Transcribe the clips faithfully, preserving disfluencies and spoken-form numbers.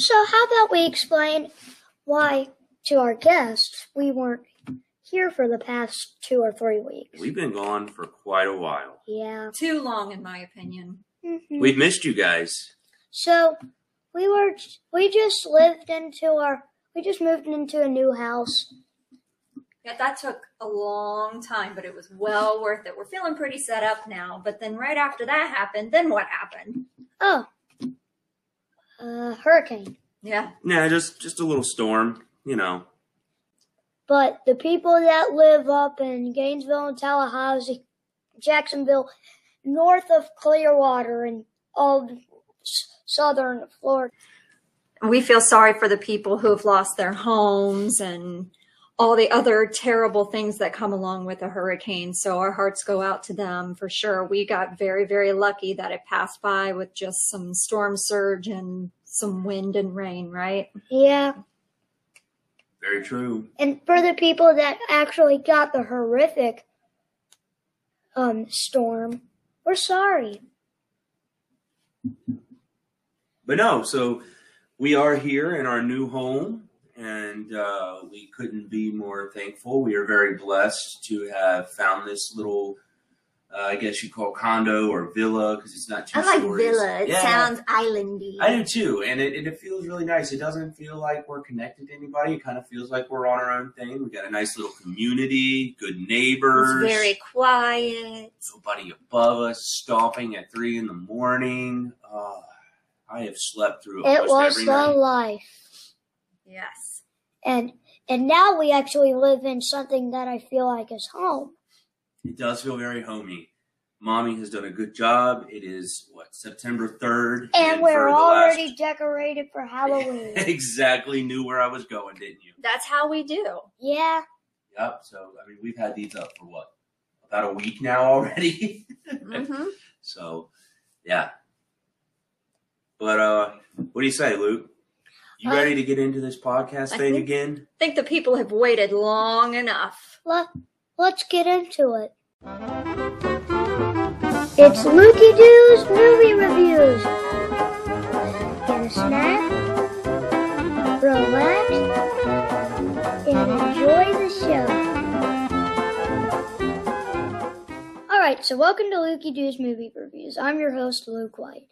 So how about we explain why to our guests we weren't here for the past two or three weeks? We've been gone for quite a while. Yeah. Too long, in my opinion. Mm-hmm. We've missed you guys. So we were, we just lived into our, we just moved into a new house. Yeah, that took a long time, but it was well worth it. We're feeling pretty set up now, but then right after that happened, then what happened? Oh, uh, hurricane. Yeah. Yeah, just, just a little storm, you know. But the people that live up in Gainesville and Tallahassee, Jacksonville, north of Clearwater and all southern Florida. We feel sorry for the people who have lost their homes and all the other terrible things that come along with a hurricane. So our hearts go out to them for sure. We got very, very lucky that it passed by with just some storm surge and some wind and rain, right? Yeah. Very true. And for the people that actually got the horrific um, storm, we're sorry. But no, so we are here in our new home. And uh, we couldn't be more thankful. We are very blessed to have found this little, uh, I guess you call condo or villa, because it's not two stories. I like villa. It yeah. sounds islandy. I do too, and it, and it feels really nice. It doesn't feel like we're connected to anybody. It kind of feels like we're on our own thing. We got a nice little community, good neighbors. It's very quiet. Nobody above us stomping at three in the morning. Uh, I have slept through almost every night. It was the life. Yes. And and now we actually live in something that I feel like is home. It does feel very homey. Mommy has done a good job. It is, what, September third? And, and we're already last... decorated for Halloween. Exactly. Knew where I was going, didn't you? That's how we do. Yeah. Yep. So, I mean, we've had these up for, what, about a week now already? Mm-hmm. So, yeah. But uh, what do you say, Luke? You ready to get into this podcast I thing think, again? I think the people have waited long enough. Let, let's get into it. It's Lukey Doo's Movie Reviews. Get a snack, relax, and enjoy the show. All right, so welcome to Lukey Doo's Movie Reviews. I'm your host, Luke White.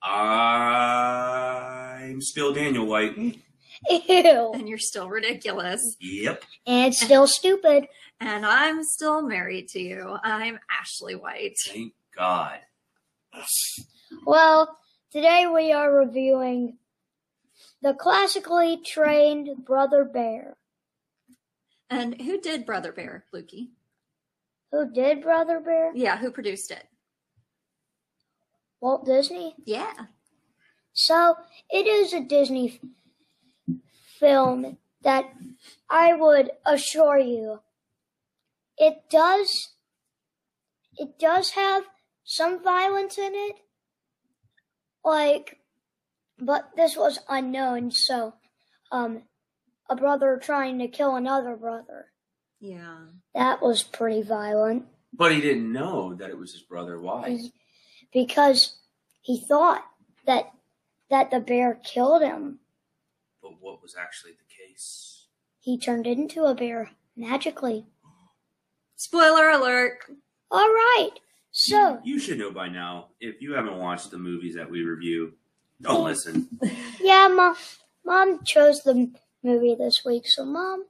I'm still Daniel White. Ew. And you're still ridiculous. Yep. And still stupid. And I'm still married to you. I'm Ashley White. Thank God. Well, today we are reviewing the classically trained Brother Bear. And who did Brother Bear, Lukey? Who did Brother Bear? Yeah, who produced it? Walt Disney? Yeah. So, it is a Disney f- film that I would assure you, it does, it does have some violence in it, like, but this was unknown, so, um, a brother trying to kill another brother. Yeah. That was pretty violent. But he didn't know that it was his brother. Why? He, Because he thought that that the bear killed him. But what was actually the case? He turned into a bear magically. Spoiler alert. All right. So you should know by now, if you haven't watched the movies that we review, don't listen. Yeah, Mom. Mom chose the movie this week. So, Mom,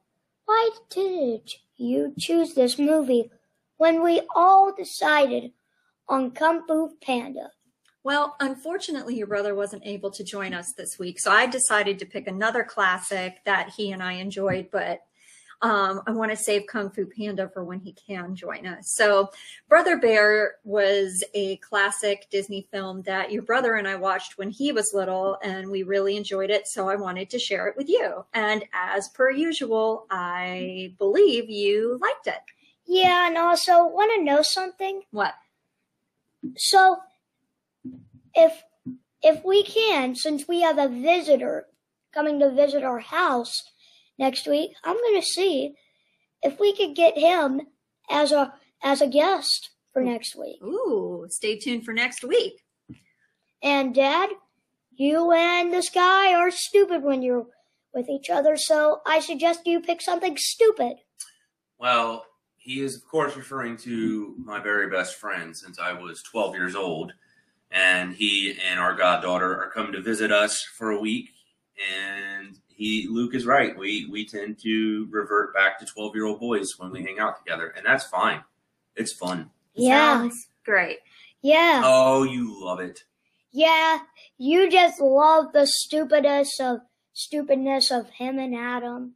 why did you choose this movie when we all decided on Kung Fu Panda? Well, unfortunately, your brother wasn't able to join us this week, so I decided to pick another classic that he and I enjoyed, but um, I want to save Kung Fu Panda for when he can join us. So Brother Bear was a classic Disney film that your brother and I watched when he was little, and we really enjoyed it, so I wanted to share it with you. And as per usual, I believe you liked it. Yeah, and also, want to know something? What? So, if if we can, since we have a visitor coming to visit our house next week, I'm going to see if we could get him as a as a guest for next week. Ooh, stay tuned for next week. And Dad, You and this guy are stupid when you're with each other, so I suggest you pick something stupid. Well, he is, of course, referring to my very best friend since I was twelve years old. And he and our goddaughter are coming to visit us for a week. And he, Luke is right. We we tend to revert back to twelve-year-old boys when we hang out together. And that's fine. It's fun. Yeah. Sounds great. Yeah. Oh, you love it. Yeah. You just love the stupidness of stupidness of him and Adam.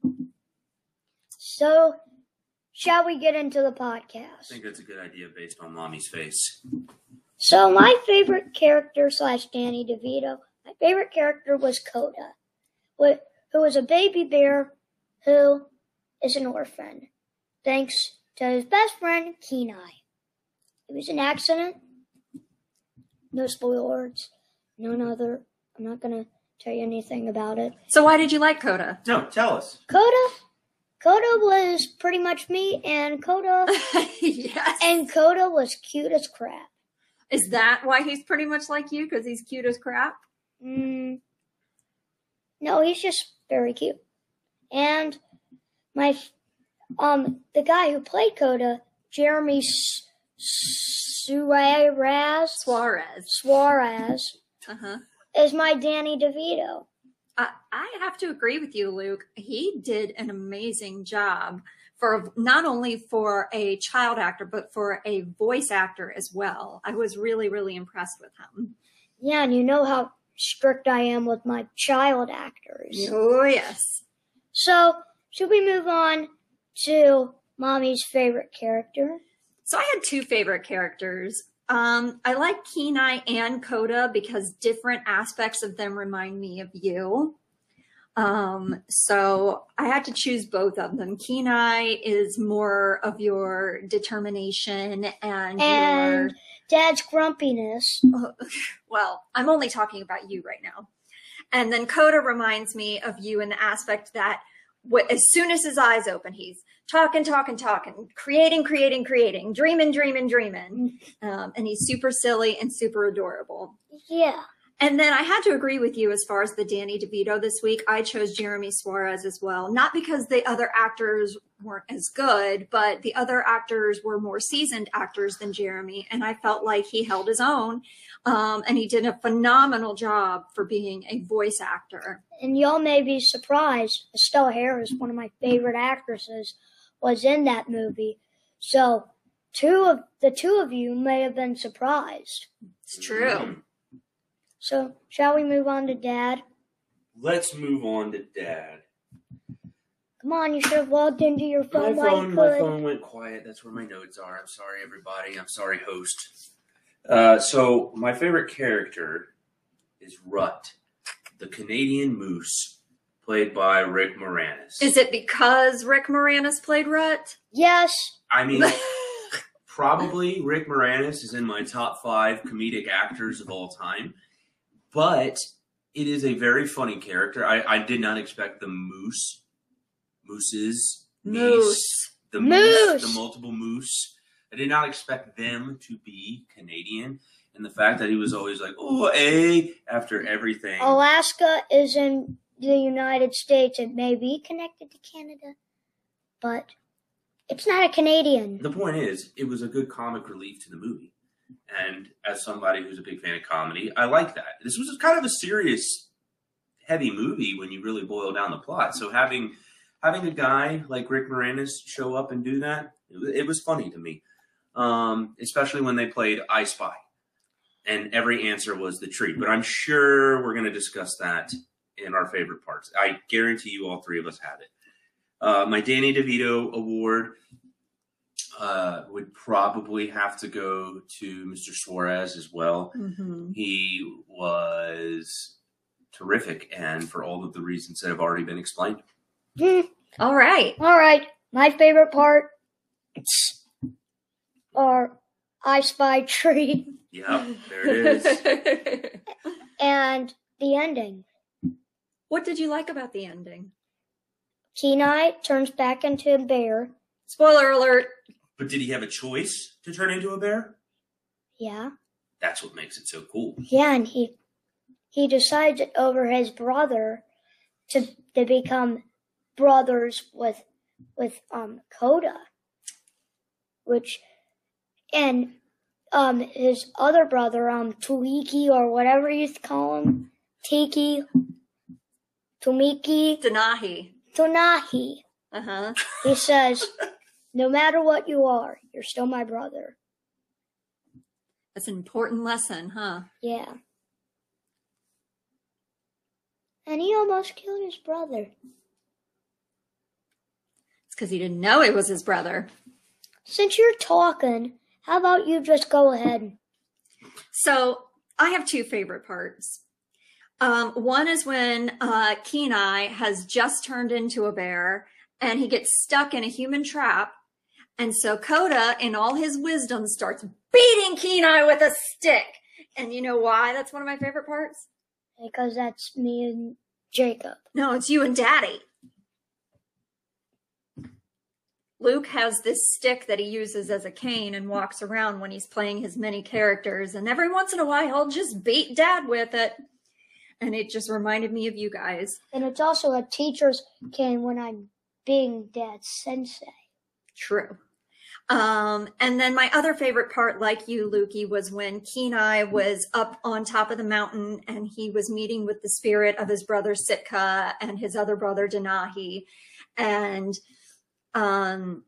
So, shall we get into the podcast? I think that's a good idea based on Mommy's face. So, my favorite character slash Danny DeVito, my favorite character was Koda, who is a baby bear who is an orphan, thanks to his best friend, Kenai. It was an accident. No spoilers. No, no other. I'm not going to tell you anything about it. So, why did you like Koda? No, tell us. Koda? Koda was pretty much me, and Koda, yes. and Koda was cute as crap. Is that why he's pretty much like you? Because he's cute as crap? Mm. No, he's just very cute. And my, um, the guy who played Koda, Jeremy Suarez, Suarez, Suarez, uh-huh. is my Danny DeVito. Uh, I have to agree with you, Luke. He did an amazing job. For not only for a child actor, but for a voice actor as well. I was really, really impressed with him. Yeah, and you know how strict I am with my child actors. Oh, yes. So, should we move on to Mommy's favorite character? So I had two favorite characters. Um, I like Kenai and Koda because different aspects of them remind me of you. Um, so I had to choose both of them. Kenai is more of your determination and, and your... Dad's grumpiness. Uh, well, I'm only talking about you right now. And then Koda reminds me of you in the aspect that wh- as soon as his eyes open, he's talking, talking, talking, creating, creating, creating, dreaming, dreaming, dreaming. Um, and he's super silly and super adorable. Yeah. And then I had to agree with you as far as the Danny DeVito this week. I chose Jeremy Suarez as well. Not because the other actors weren't as good, but the other actors were more seasoned actors than Jeremy. And I felt like he held his own. Um, and he did a phenomenal job for being a voice actor. And y'all may be surprised. Estelle Harris, one of my favorite actresses, was in that movie. So two of the two of you may have been surprised. It's true. So, shall we move on to Dad? Let's move on to Dad. Come on, you should have logged into your phone. My phone, my phone went quiet. That's where my notes are. I'm sorry, everybody. I'm sorry, host. Uh, so, my favorite character is Rut, the Canadian moose, played by Rick Moranis. Is it because Rick Moranis played Rut? Yes. I mean... probably Rick Moranis is in my top five comedic actors of all time. But it is a very funny character. I, I did not expect the moose, mooses, moose, the moose, the multiple moose. I did not expect them to be Canadian. And the fact that he was always like, oh, eh, after everything. Alaska is in the United States. It may be connected to Canada, but it's not a Canadian. The point is, it was a good comic relief to the movie. And as somebody who's a big fan of comedy, I like that. This was kind of a serious, heavy movie when you really boil down the plot. So having having a guy like Rick Moranis show up and do that, it was funny to me. Um, especially when they played I Spy. And every answer was the treat. But I'm sure we're going to discuss that in our favorite parts. I guarantee you all three of us have it. Uh, my Danny DeVito award... Uh, would probably have to go to Mister Suarez as well. Mm-hmm. He was terrific, and for all of the reasons that have already been explained. Mm. All right. All right. My favorite part are I Spy Tree. Yeah, there it is. And the ending. What did you like about the ending? Kenai turns back into a bear. Spoiler alert. But did he have a choice to turn into a bear? Yeah. That's what makes it so cool. Yeah, and he he decides it over his brother to to become brothers with with um Koda, which and um his other brother um Tuliki or whatever you call him, Tiki, Tumiki, Denahi, Denahi. Uh huh. He says, "No matter what you are, you're still my brother." That's an important lesson, huh? Yeah. And he almost killed his brother. It's because he didn't know it was his brother. Since you're talking, how about you just go ahead? So I have two favorite parts. Um, one is when uh, Kenai has just turned into a bear and he gets stuck in a human trap. And so Koda, in all his wisdom, starts beating Kenai with a stick. And you know why that's one of my favorite parts? Because that's me and Jacob. No, it's you and Daddy. Luke has this stick that he uses as a cane and walks around when he's playing his many characters. And every once in a while, he'll just beat Dad with it. And it just reminded me of you guys. And it's also a teacher's cane when I'm being Dad's sensei. True. Um, and then my other favorite part, like you, Lukey, was when Kenai was up on top of the mountain and he was meeting with the spirit of his brother Sitka and his other brother Denahi. And um,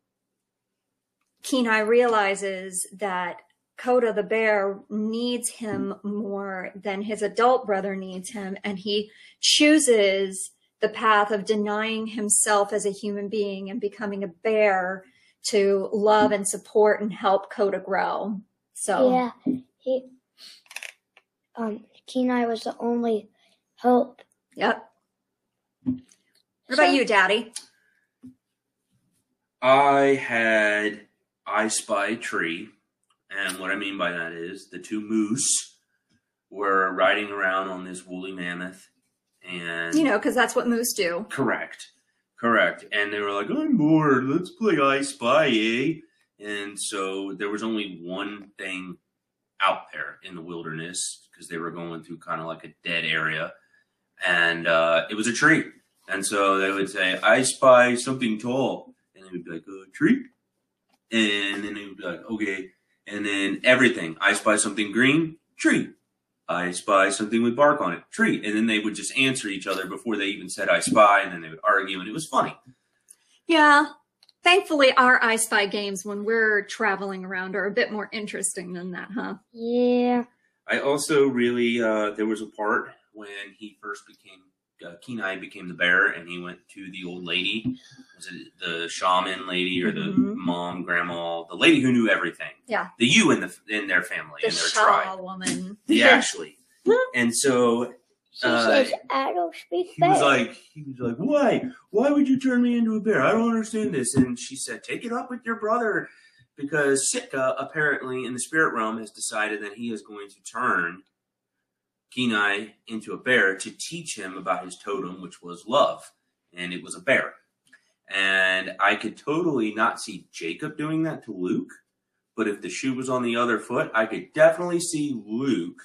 Kenai realizes that Koda the bear needs him more than his adult brother needs him. And he chooses the path of denying himself as a human being and becoming a bear to love and support and help Koda grow. So yeah, he, um, Kenai was the only hope. Yep. What so, about you, Daddy? I had I Spy Tree, and what I mean by that is the two moose were riding around on this woolly mammoth, and you know, because that's what moose do. Correct. Correct. And they were like, I'm bored. Let's play I Spy, eh? And so there was only one thing out there in the wilderness because they were going through kind of like a dead area. And uh, it was a tree. And so they would say, I spy something tall. And they would be like, a tree? And then they would be like, okay. And then everything. I spy something green, tree. I spy something with bark on it, tree. And then they would just answer each other before they even said I spy, and then they would argue, and it was funny. Yeah. Thankfully, our I Spy games when we're traveling around are a bit more interesting than that, huh? Yeah. I also really, uh, there was a part when he first became, uh, Kenai became the bear, and he went to the old lady. Was it the shaman lady or the mm-hmm. mom, grandma, the lady who knew everything? Yeah. The you in the in their family, the in their tribe. The woman. The Ashley. And so she uh, says, I don't speak he fair. was like, he was like, why? Why would you turn me into a bear? I don't understand this. And she said, take it up with your brother, because Sitka apparently in the spirit realm has decided that he is going to turn Kenai into a bear to teach him about his totem, which was love, and it was a bear. And I could totally not see Jacob doing that to Luke, but if the shoe was on the other foot, I could definitely see Luke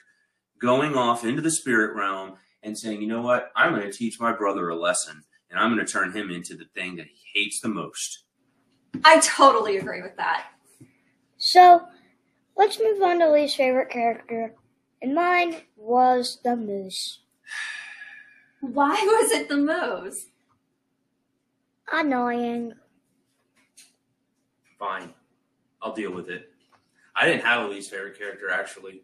going off into the spirit realm and saying, you know what, I'm going to teach my brother a lesson, and I'm going to turn him into the thing that he hates the most. I totally agree with that. So let's move on to Lee's favorite character. And mine was the moose. Why was it the moose? Annoying. Fine. I'll deal with it. I didn't have a least favorite character, actually.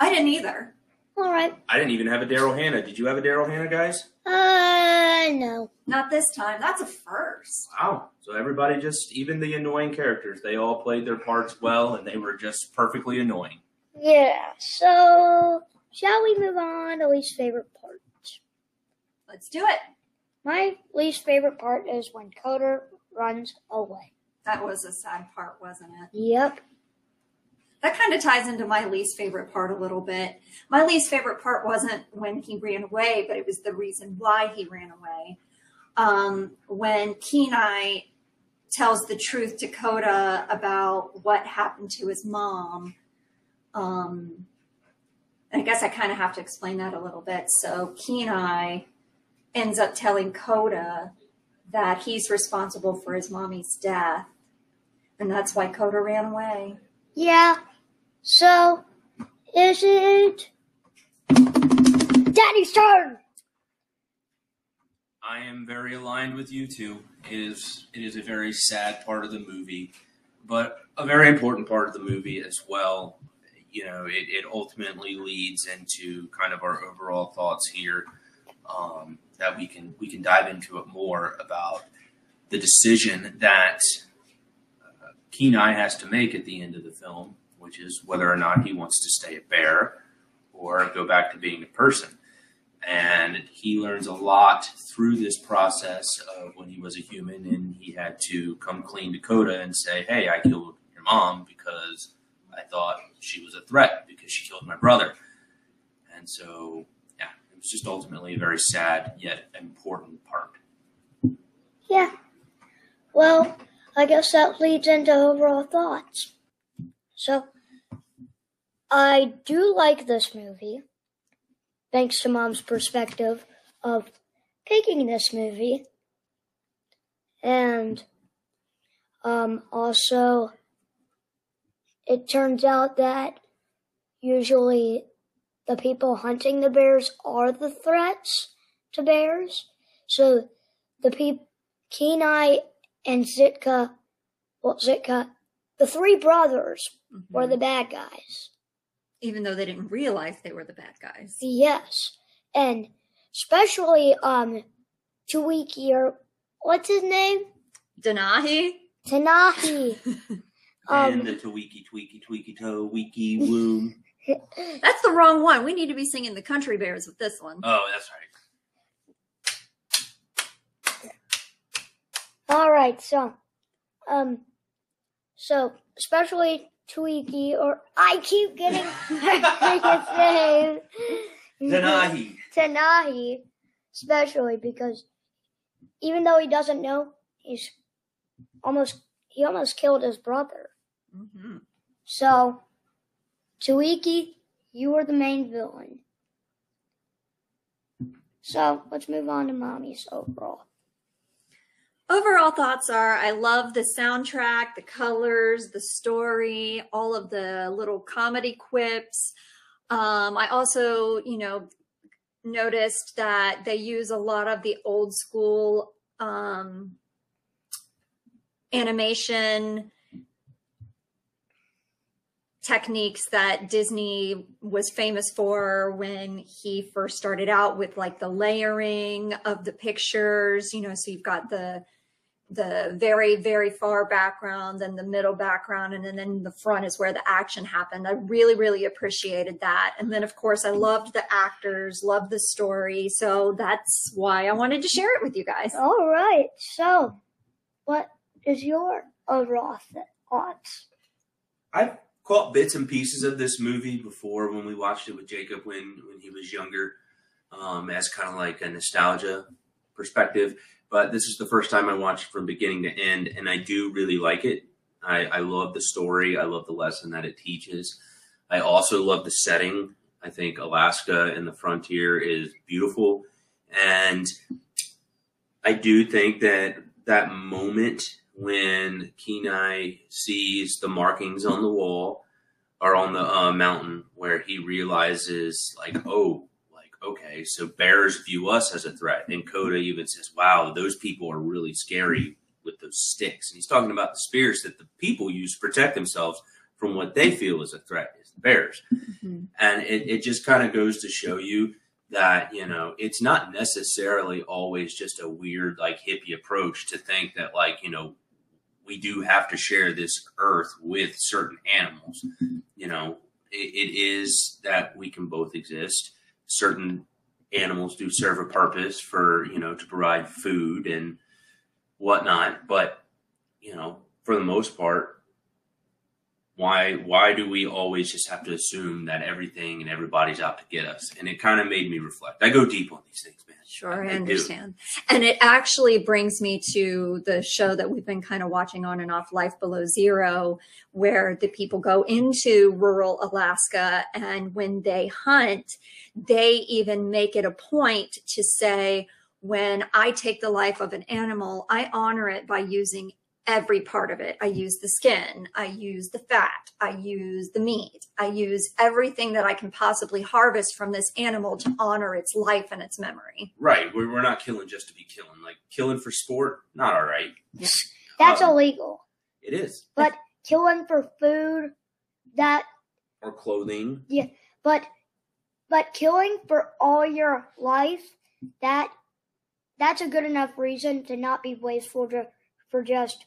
I didn't either. All right. I didn't even have a Daryl Hannah. Did you have a Daryl Hannah, guys? Uh, no. Not this time. That's a first. Wow. So everybody just, even the annoying characters, they all played their parts well, and they were just perfectly annoying. Yeah, so shall we move on to least favorite part? Let's do it. My least favorite part is when Koda runs away. That was a sad part, wasn't it? Yep. That kind of ties into my least favorite part a little bit. My least favorite part wasn't when he ran away, but it was the reason why he ran away. Um, when Kenai tells the truth to Koda about what happened to his mom. Um, I guess I kind of have to explain that a little bit. So Kenai ends up telling Koda that he's responsible for his mommy's death, and that's why Koda ran away. Yeah. So, is it Daddy's turn? I am very aligned with you two. It is, it is a very sad part of the movie, but a very important part of the movie as well. You know, it, it ultimately leads into kind of our overall thoughts here, um, that we can we can dive into it more about the decision that uh, Kenai has to make at the end of the film, which is whether or not he wants to stay a bear or go back to being a person. And he learns a lot through this process of when he was a human and he had to come clean to Koda and say, hey, I killed your mom because I thought she was a threat because she killed my brother. And so, yeah, it was just ultimately a very sad yet important part. Yeah. Well, I guess that leads into overall thoughts. So, I do like this movie, thanks to Mom's perspective of picking this movie. And um, also, it turns out that usually the people hunting the bears are the threats to bears. So the people, Kenai and Sitka, well, Sitka, the three brothers mm-hmm. were the bad guys. Even though they didn't realize they were the bad guys. Yes. And especially um, Tawiki, what's his name? Denahi. Denahi. And um, the Tweaky, Tweaky, Tweaky, Toe, Weaky, Woo. That's the wrong one. We need to be singing the Country Bears with this one. Oh, that's right. All right, so, um, so, especially Tweaky, or I keep getting his name. Denahi. Denahi, especially because even though he doesn't know, he's almost. He almost killed his brother. Mm-hmm. So, Tawiki, you were the main villain. So, let's move on to Mommy's overall. Overall thoughts are, I love the soundtrack, the colors, the story, all of the little comedy quips. Um, I also, you know, noticed that they use a lot of the old school um animation techniques that Disney was famous for when he first started out with, like, the layering of the pictures, you know, so you've got the the very, very far background and the middle background, and then, then the front is where the action happened. I really, really appreciated that. And then, of course, I loved the actors, loved the story. So that's why I wanted to share it with you guys. All right. So what is your overall thoughts? I've caught bits and pieces of this movie before when we watched it with Jacob when, when he was younger, um, as kind of like a nostalgia perspective. But this is the first time I watched it from beginning to end, and I do really like it. I, I love the story. I love the lesson that it teaches. I also love the setting. I think Alaska and the frontier is beautiful. And I do think that that moment when Kenai sees the markings on the wall or on the uh, mountain where he realizes, like, oh, like, okay, so bears view us as a threat. And Koda even says, wow, those people are really scary with those sticks. And he's talking about the spears that the people use to protect themselves from what they feel is a threat, is the bears. Mm-hmm. And it, it just kind of goes to show you that, you know, it's not necessarily always just a weird, like, hippie approach to think that, like, you know, we do have to share this earth with certain animals. You know, it, it is that we can both exist. Certain animals do serve a purpose for, you know, to provide food and whatnot. But, you know, for the most part, why why do we always just have to assume that everything and everybody's out to get us? And it kind of made me reflect. I go deep on these things, man. Sure, I understand. And it actually brings me to the show that we've been kind of watching on and off, Life Below Zero, where the people go into rural Alaska, and when they hunt, they even make it a point to say, when I take the life of an animal, I honor it by using every part of it. I use the skin, I use the fat, I use the meat, I use everything that I can possibly harvest from this animal to honor its life and its memory. Right. We're not killing just to be killing. Like, killing for sport, not all right. Yeah. That's um, illegal. It is. But killing for food, that... or clothing. Yeah. But but killing for all your life, that that's a good enough reason to not be wasteful to, for just...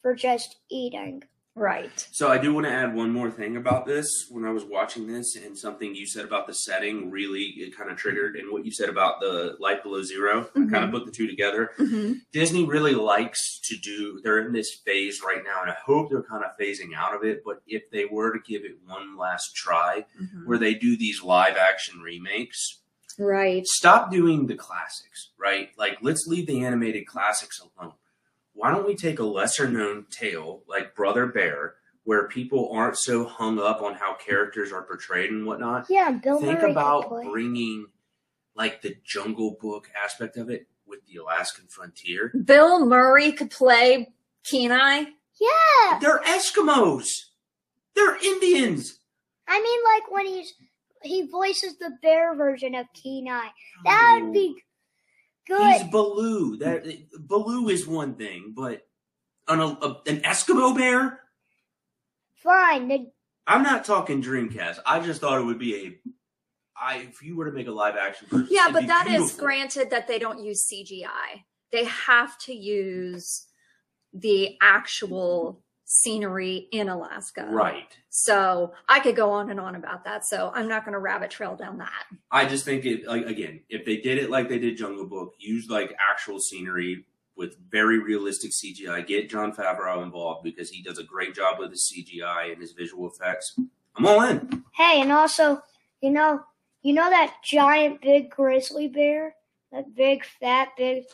for just eating. Right. So I do want to add one more thing about this. When I was watching this, and something you said about the setting really, it kind of triggered, and what you said about the Life Below Zero, mm-hmm. I kind of put the two together. Mm-hmm. Disney really likes to do, they're in this phase right now, and I hope they're kind of phasing out of it, but if they were to give it one last try, mm-hmm. where they do these live action remakes, right. Stop doing the classics, right? Like, let's leave the animated classics alone. Why don't we take a lesser-known tale like Brother Bear, where people aren't so hung up on how characters are portrayed and whatnot? Yeah, Bill Murray. Think about bringing, like, the Jungle Book aspect of it with the Alaskan frontier. Bill Murray could play Kenai. Yeah. They're Eskimos. They're Indians. I mean, like, when he's he voices the bear version of Kenai. That would be... good. He's Baloo. That Baloo is one thing, but an, a, an Eskimo bear? Fine. The... I'm not talking Dreamcast. I just thought it would be a... I, if you were to make a live action version, yeah, but that beautiful. Is granted that they don't use C G I. They have to use the actual scenery in Alaska. Right. So I could go on and on about that. So I'm not going to rabbit trail down that. I just think it, like, again, if they did it like they did Jungle Book, use like actual scenery with very realistic C G I, get John Favreau involved because he does a great job with his C G I and his visual effects. I'm all in. Hey, and also, you know, you know that giant big grizzly bear, that big fat big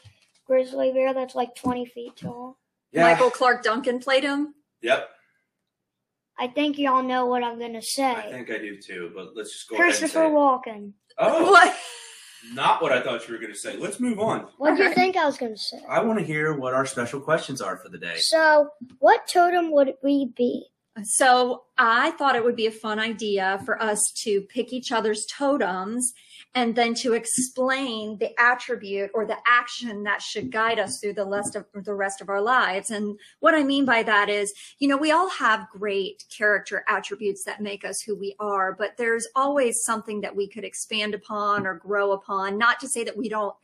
grizzly bear that's like twenty feet tall. Yeah. Michael Clark Duncan played him. Yep. I think y'all know what I'm going to say. I think I do too, but let's just go Christopher ahead and say Walken. Oh, what? Not what I thought you were going to say. Let's move on. What okay. do you think I was going to say? I want to hear what our special questions are for the day. So, what totem would we be? So, I thought it would be a fun idea for us to pick each other's totems and then to explain the attribute or the action that should guide us through the rest of the rest of our lives. And what I mean by that is, you know, we all have great character attributes that make us who we are, but there's always something that we could expand upon or grow upon, not to say that we don't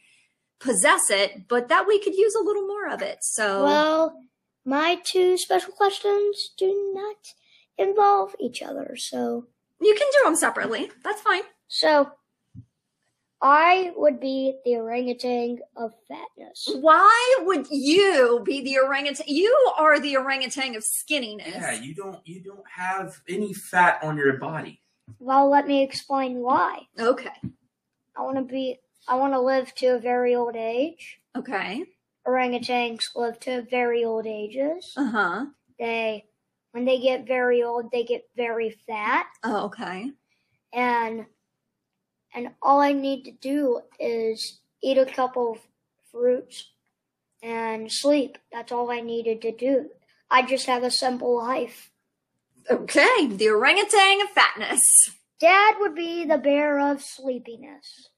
possess it, but that we could use a little more of it. So, well, my two special questions do not involve each other, so you can do them separately. That's fine. So, I would be the orangutan of fatness. Why would you be the orangutan? You are the orangutan of skinniness. Yeah, you don't you don't have any fat on your body. Well, let me explain why. Okay. I want to be I want to live to a very old age. Okay. Orangutans live to very old ages. Uh-huh. They when they get very old, they get very fat. Oh, okay. And And all I need to do is eat a couple of fruits and sleep. That's all I needed to do. I just have a simple life. Okay, the orangutan of fatness. Dad would be the bear of sleepiness.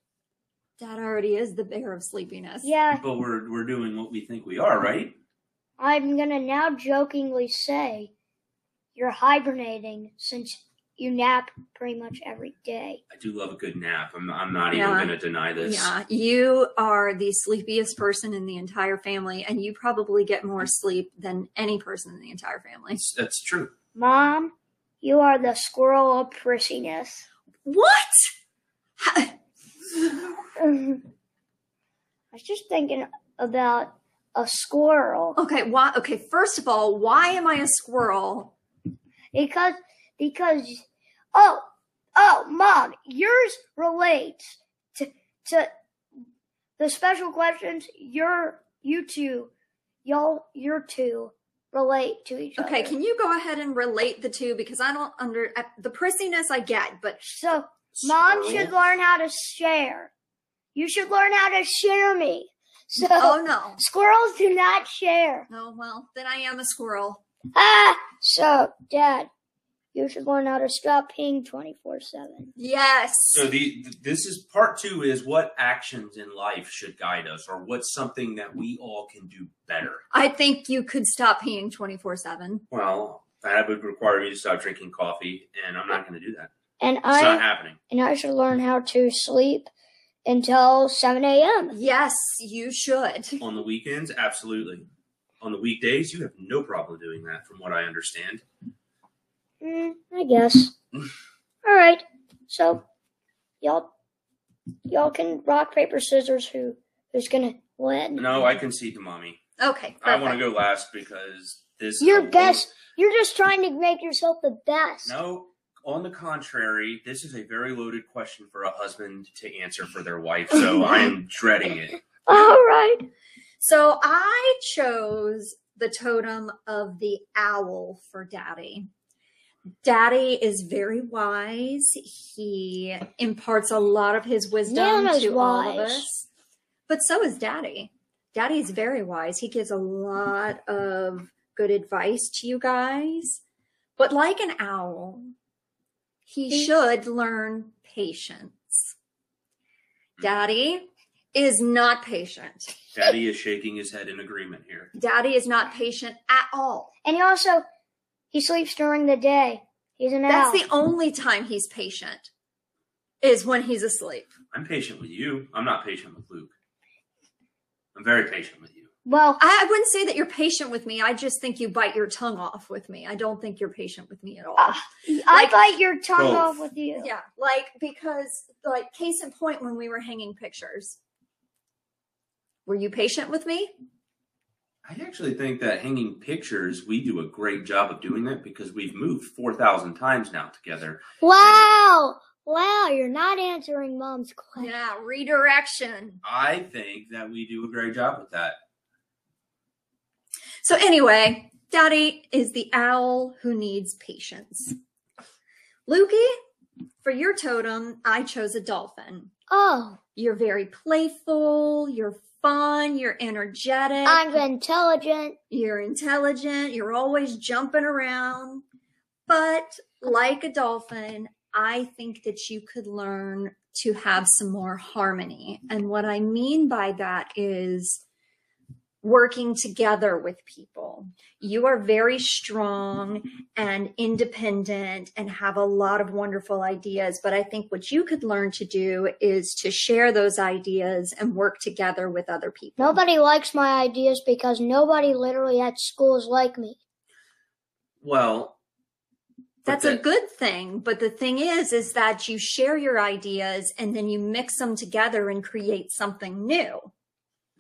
Dad already is the bear of sleepiness. Yeah. But we're we're doing what we think we are, right? I'm going to now jokingly say you're hibernating since... you nap pretty much every day. I do love a good nap. I'm, I'm not yeah. even going to deny this. Yeah, you are the sleepiest person in the entire family, and you probably get more sleep than any person in the entire family. That's true. Mom, you are the squirrel of prissiness. What? I was just thinking about a squirrel. Okay, why? Okay, first of all, why am I a squirrel? Because... because, oh, oh, Mom, yours relates to, to The special questions, you're, you two, y'all, your two relate to each okay, other. Okay, can you go ahead and relate the two? Because I don't under, I, the prissiness I get, but. So, mom so. should learn how to share. You should learn how to share me. So, oh, no. Squirrels do not share. Oh, well, then I am a squirrel. Ah, so, Dad, you should learn how to stop peeing twenty-four seven. Yes. So the this is part two is what actions in life should guide us, or what's something that we all can do better. I think you could stop peeing twenty-four seven. Well, that would require me to stop drinking coffee, and I'm not going to do that. And it's I, not happening. And I should learn how to sleep until seven a.m. Yes, you should. On the weekends, absolutely. On the weekdays, you have no problem doing that, from what I understand. Mm, I guess. All right. So, y'all, y'all can rock paper scissors. Who, who's gonna win? No, I concede to mommy. Okay. Perfect. I want to go last because this. You're is best. You're just trying to make yourself the best. No. On the contrary, this is a very loaded question for a husband to answer for their wife, so I am dreading it. All right. So I chose the totem of the owl for Daddy. Daddy is very wise. He imparts a lot of his wisdom Nana's to wise. all of us. But so is Daddy. Daddy is very wise. He gives a lot of good advice to you guys. But like an owl, he should learn patience. Daddy is not patient. Daddy is shaking his head in agreement here. Daddy is not patient at all. And he also, he sleeps during the day. He's an That's owl. That's the only time he's patient, is when he's asleep. I'm patient with you. I'm not patient with Luke. I'm very patient with you. Well, I wouldn't say that you're patient with me. I just think you bite your tongue off with me. I don't think you're patient with me at all. Uh, like, I bite your tongue both. off with you. Yeah, like, because, like, case in point, when we were hanging pictures, were you patient with me? I actually think that hanging pictures, we do a great job of doing that because we've moved four thousand times now together. Wow! Wow, you're not answering Mom's question. Yeah, redirection. I think that we do a great job with that. So anyway, Daddy is the owl who needs patience. Lukey, for your totem, I chose a dolphin. Oh. You're very playful, you're fun, you're energetic. I'm intelligent. You're intelligent, you're always jumping around. But like a dolphin, I think that you could learn to have some more harmony. And what I mean by that is working together with people. You are very strong and independent and have a lot of wonderful ideas, but I think what you could learn to do is to share those ideas and work together with other people. Nobody likes my ideas because nobody literally at school is like me. Well, that's a good thing, but the thing is, is that you share your ideas and then you mix them together and create something new.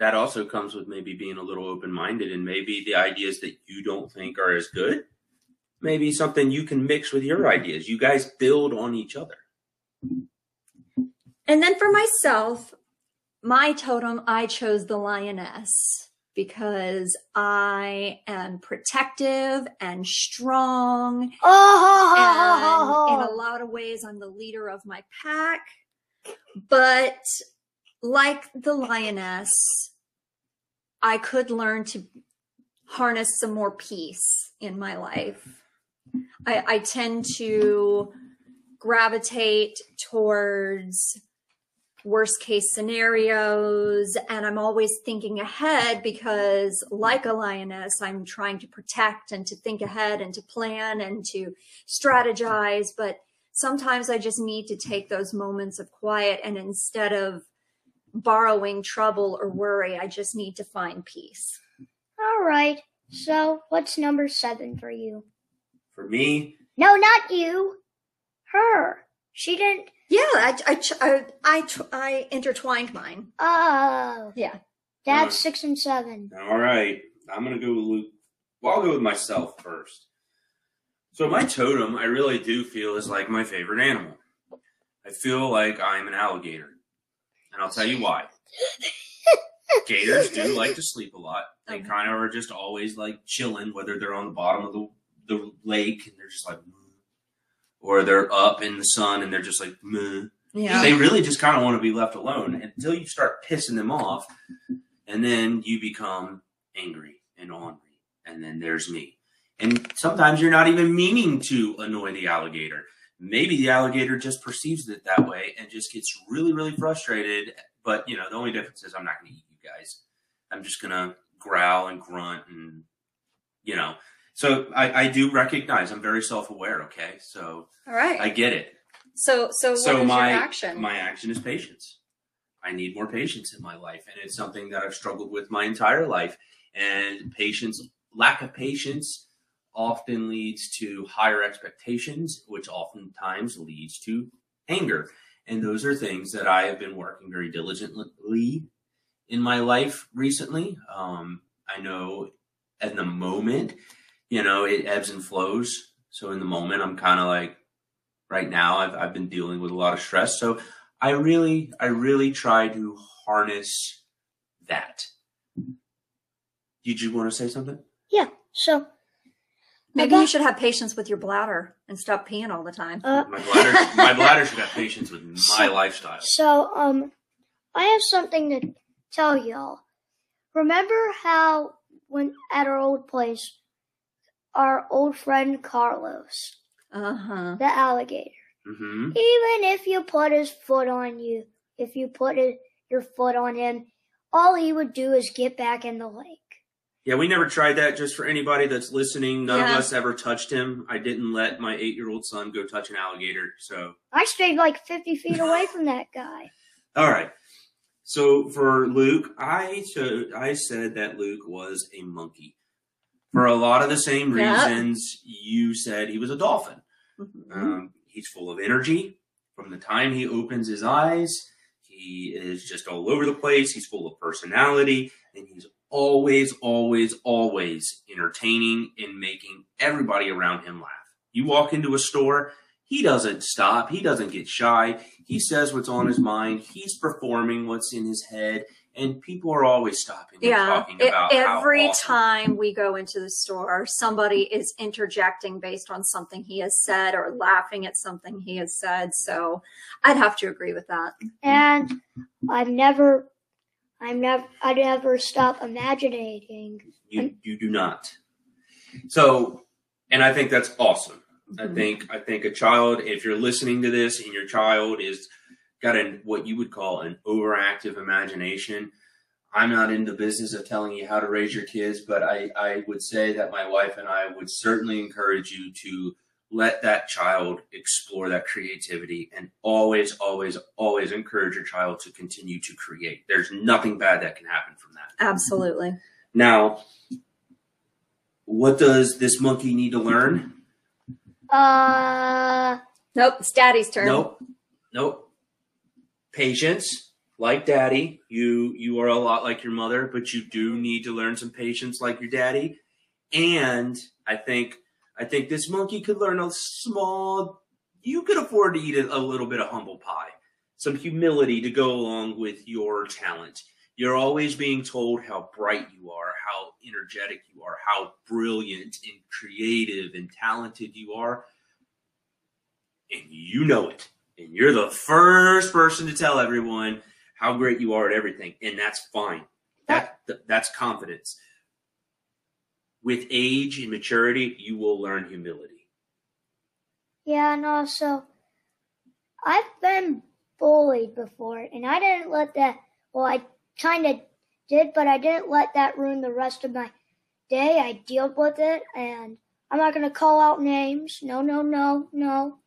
That also comes with maybe being a little open-minded, and maybe the ideas that you don't think are as good, maybe something you can mix with your ideas. You guys build on each other. And then for myself, my totem, I chose the lioness because I am protective and strong. Oh! And in a lot of ways, I'm the leader of my pack, but like the lioness, I could learn to harness some more peace in my life. I, I tend to gravitate towards worst case scenarios, and I'm always thinking ahead because like a lioness, I'm trying to protect and to think ahead and to plan and to strategize. But sometimes I just need to take those moments of quiet, and instead of borrowing trouble or worry, I just need to find peace. All right. So what's number seven for you? For me? No, not you. Her. She didn't. Yeah, I I I, I, I intertwined mine. Oh. Yeah. Dad's right. Six and seven. All right. I'm going to go with Luke. Well, I'll go with myself first. So my totem, I really do feel is like my favorite animal. I feel like I'm an alligator. And I'll tell you why. Gators do like to sleep a lot. They okay. kind of are just always like chilling, whether they're on the bottom of the, the lake and they're just like, mm. or they're up in the sun and they're just like, mm. yeah. They really just kind of want to be left alone until you start pissing them off, and then you become angry and ornery, and then there's me. And sometimes you're not even meaning to annoy the alligator. Maybe the alligator just perceives it that way and just gets really, really frustrated. But, you know, the only difference is I'm not going to eat you guys. I'm just going to growl and grunt and, you know. So I, I do recognize I'm very self-aware, okay? So all right. I get it. So so what so is my, your action? My action is patience. I need more patience in my life. And it's something that I've struggled with my entire life. And patience, lack of patience often leads to higher expectations, which oftentimes leads to anger. And those are things that I have been working very diligently in my life recently. Um, I know at the moment, you know, it ebbs and flows. So in the moment, I'm kind of like, right now, I've, I've been dealing with a lot of stress. So I really, I really try to harness that. Did you want to say something? Yeah, sure. Maybe you should have patience with your bladder and stop peeing all the time. Uh, my bladder, my bladder should have patience with my so, lifestyle. So, um, I have something to tell y'all. Remember how when at our old place, our old friend Carlos, uh-huh. the alligator, mm-hmm. even if you put his foot on you, if you put his, your foot on him, all he would do is get back in the lake. Yeah, we never tried that. Just for anybody that's listening, none yeah. of us ever touched him. I didn't let my eight-year-old son go touch an alligator. So I stayed like fifty feet away from that guy. All right. So for Luke, I so I said that Luke was a monkey. For a lot of the same reasons, yep. you said he was a dolphin. Mm-hmm. Um, he's full of energy. From the time he opens his eyes, he is just all over the place. He's full of personality, and he's always, always, always entertaining and making everybody around him laugh. You walk into a store, he doesn't stop. He doesn't get shy. He says what's on his mind. He's performing what's in his head. And people are always stopping and yeah, talking about it, every how awesome. Time we go into the store, somebody is interjecting based on something he has said or laughing at something he has said. So I'd have to agree with that. And I've never... I'm never, I never stop imagining. You, you do not. So, and I think that's awesome. Mm-hmm. I think, I think a child, if you're listening to this and your child is got a, what you would call an overactive imagination. I'm not in the business of telling you how to raise your kids, but I, I would say that my wife and I would certainly encourage you to let that child explore that creativity and always, always, always encourage your child to continue to create. There's nothing bad that can happen from that. Absolutely. Now, what does this monkey need to learn? Uh, nope. It's daddy's turn. Nope. Nope. Patience. Like daddy, you, you are a lot like your mother, but you do need to learn some patience like your daddy. And I think... I think this monkey could learn a small, you could afford to eat a, a little bit of humble pie, some humility to go along with your talent. You're always being told how bright you are, how energetic you are, how brilliant and creative and talented you are. And you know it. And you're the first person to tell everyone how great you are at everything. And that's fine. That, that's confidence. With age and maturity, you will learn humility. Yeah, and also, I've been bullied before, and I didn't let that, well, I kind of did, but I didn't let that ruin the rest of my day. I dealt with it, and I'm not going to call out names. No, no, no, no.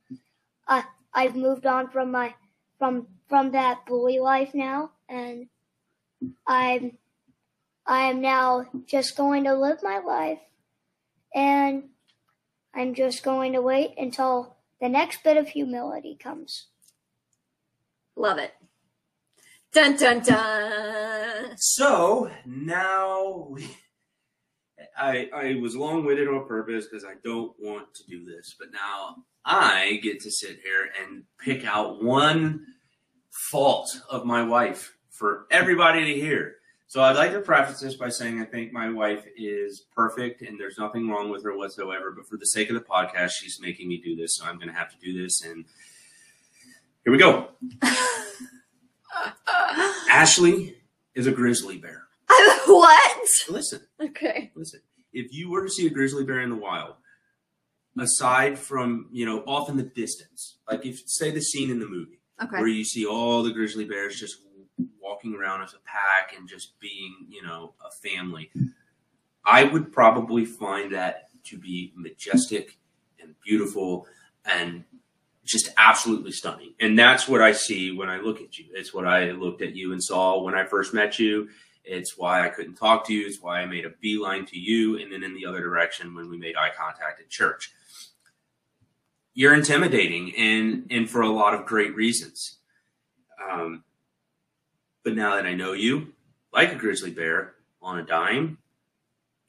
I, I've moved on from my, from, from that bully life now, and I'm... I am now just going to live my life, and I'm just going to wait until the next bit of humility comes. Love it. Dun, dun, dun. So now we, I, I was long-winded on purpose because I don't want to do this, but now I get to sit here and pick out one fault of my wife for everybody to hear. So I'd like to preface this by saying I think my wife is perfect and there's nothing wrong with her whatsoever. But for the sake of the podcast, she's making me do this. So I'm going to have to do this. And here we go. Ashley is a grizzly bear. What? Listen. Okay. Listen. If you were to see a grizzly bear in the wild, aside from, you know, off in the distance, like if say the scene in the movie okay. where you see all the grizzly bears just walking around as a pack and just being, you know, a family, I would probably find that to be majestic and beautiful and just absolutely stunning. And that's what I see when I look at you. It's what I looked at you and saw when I first met you. It's why I couldn't talk to you. It's why I made a beeline to you. And then in the other direction when we made eye contact at church. You're intimidating and, and for a lot of great reasons. Um, But now that I know you, like a grizzly bear, on a dime,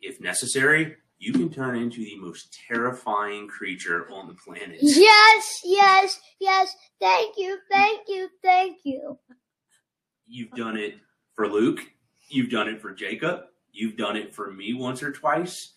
if necessary, you can turn into the most terrifying creature on the planet. Yes, yes, yes. Thank you, thank you, thank you. You've done it for Luke. You've done it for Jacob. You've done it for me once or twice.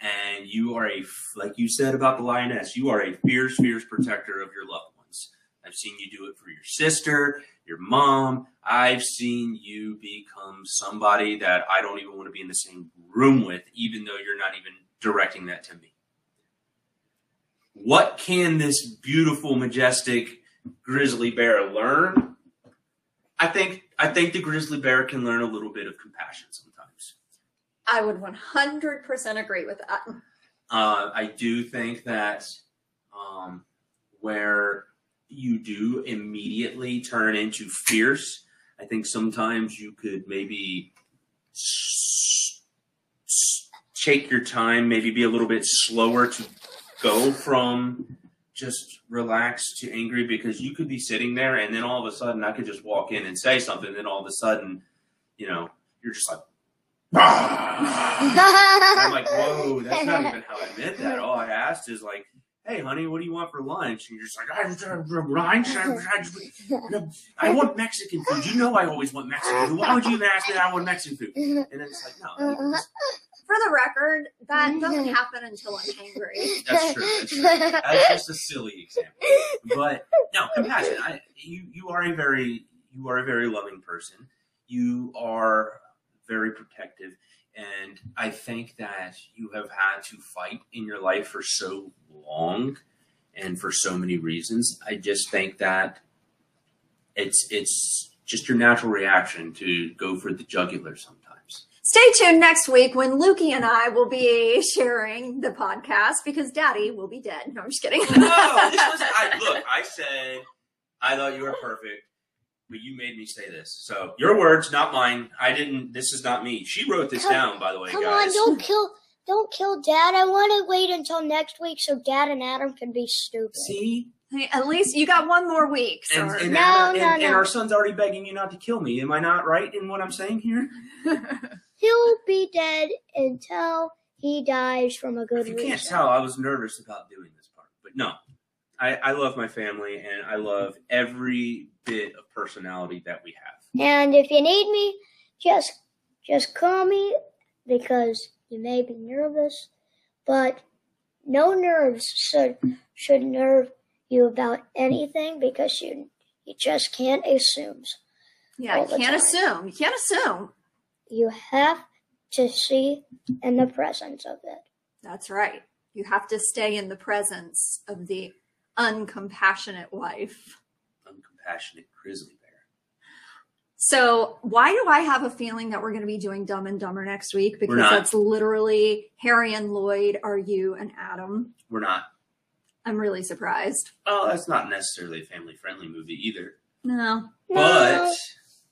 And you are a, like you said about the lioness, you are a fierce, fierce protector of your loved ones. I've seen you do it for your sister, your mom. I've seen you become somebody that I don't even want to be in the same room with, even though you're not even directing that to me. What can this beautiful, majestic grizzly bear learn? I think I think the grizzly bear can learn a little bit of compassion sometimes. I would one hundred percent agree with that. Uh, I do think that um, where... you do immediately turn into fierce. I think sometimes you could maybe s- s- take your time, maybe be a little bit slower to go from just relaxed to angry, because you could be sitting there and then all of a sudden I could just walk in and say something. And then all of a sudden, you know, you're just like, I'm like, whoa, that's not even how I meant that. All I asked is like, hey, honey, what do you want for lunch? And you're just like, I want Mexican food. You know I always want Mexican food. Why would you even ask me that I want Mexican food? And then it's like, no. Just... For the record, that doesn't happen until I'm angry. That's true. That's true. That's just a silly example. But no, compassion. I, you, you are a very, you are a very loving person. You are very protective. And I think that you have had to fight in your life for so long and for so many reasons. I just think that it's it's just your natural reaction to go for the jugular sometimes. Stay tuned next week when Lukey and I will be sharing the podcast because Daddy will be dead. No, I'm just kidding. No, this was, I, look, I said I thought you were perfect. But you made me say this. So your words, not mine. I didn't. This is not me. She wrote this come, down, by the way, come guys. Come on, don't kill, don't kill Dad. I want to wait until next week so Dad and Adam can be stupid. See, hey, at least you got one more week. So. And, and, no, Adam, no, and, no. and our son's already begging you not to kill me. Am I not right in what I'm saying here? He'll be dead until he dies from a good reason. If you can't tell, I was nervous about doing this part, but no. I, I love my family, and I love every bit of personality that we have. And if you need me, just just call me, because you may be nervous, but no nerves should should nerve you about anything, because you you just can't assume. Yeah, you can't assume. You can't assume. You have to see in the presence of it. That's right. You have to stay in the presence of the uncompassionate wife. Uncompassionate grizzly bear. So why do I have a feeling that we're going to be doing Dumb and Dumber next week? Because that's literally Harry and Lloyd, are you and Adam. We're not. I'm really surprised. Oh, that's not necessarily a family-friendly movie either. No. But,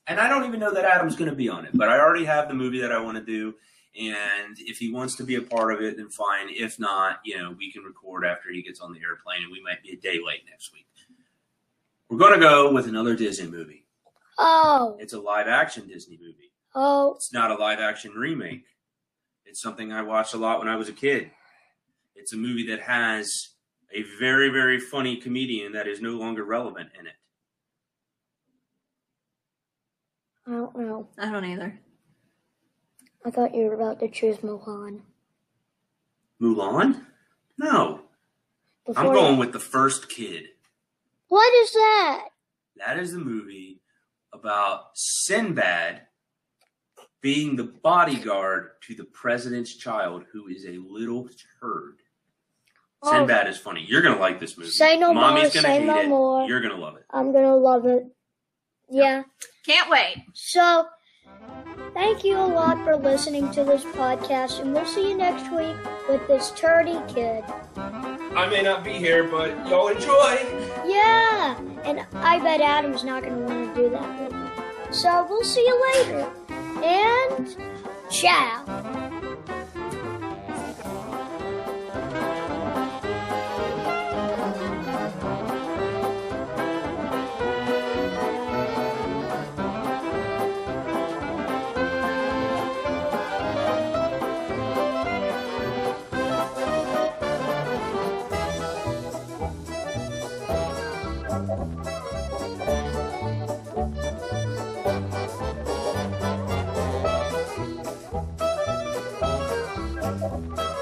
and I don't even know that Adam's going to be on it, but I already have the movie that I want to do. And if he wants to be a part of it, then fine. If not, you know, we can record after he gets on the airplane, and we might be a day late next week. We're going to go with another Disney movie. Oh. It's a live-action Disney movie. Oh. It's not a live-action remake. It's something I watched a lot when I was a kid. It's a movie that has a very, very funny comedian that is no longer relevant in it. I don't know. I don't either. I thought you were about to choose Mulan. Mulan? No. Before I'm going with The First Kid. What is that? That is the movie about Sinbad being the bodyguard to the president's child, who is a little turd. Oh. Sinbad is funny. You're going to like this movie. Say no Mommy's more. Gonna say hate no it. More. You're going to love it. I'm going to love it. Yeah. Can't wait. So, thank you a lot for listening to this podcast, and we'll see you next week with this turdy kid. I may not be here, but y'all enjoy. Yeah. And I bet Adam's not going to want to do that with me. So, we'll see you later. And ciao. Thank you.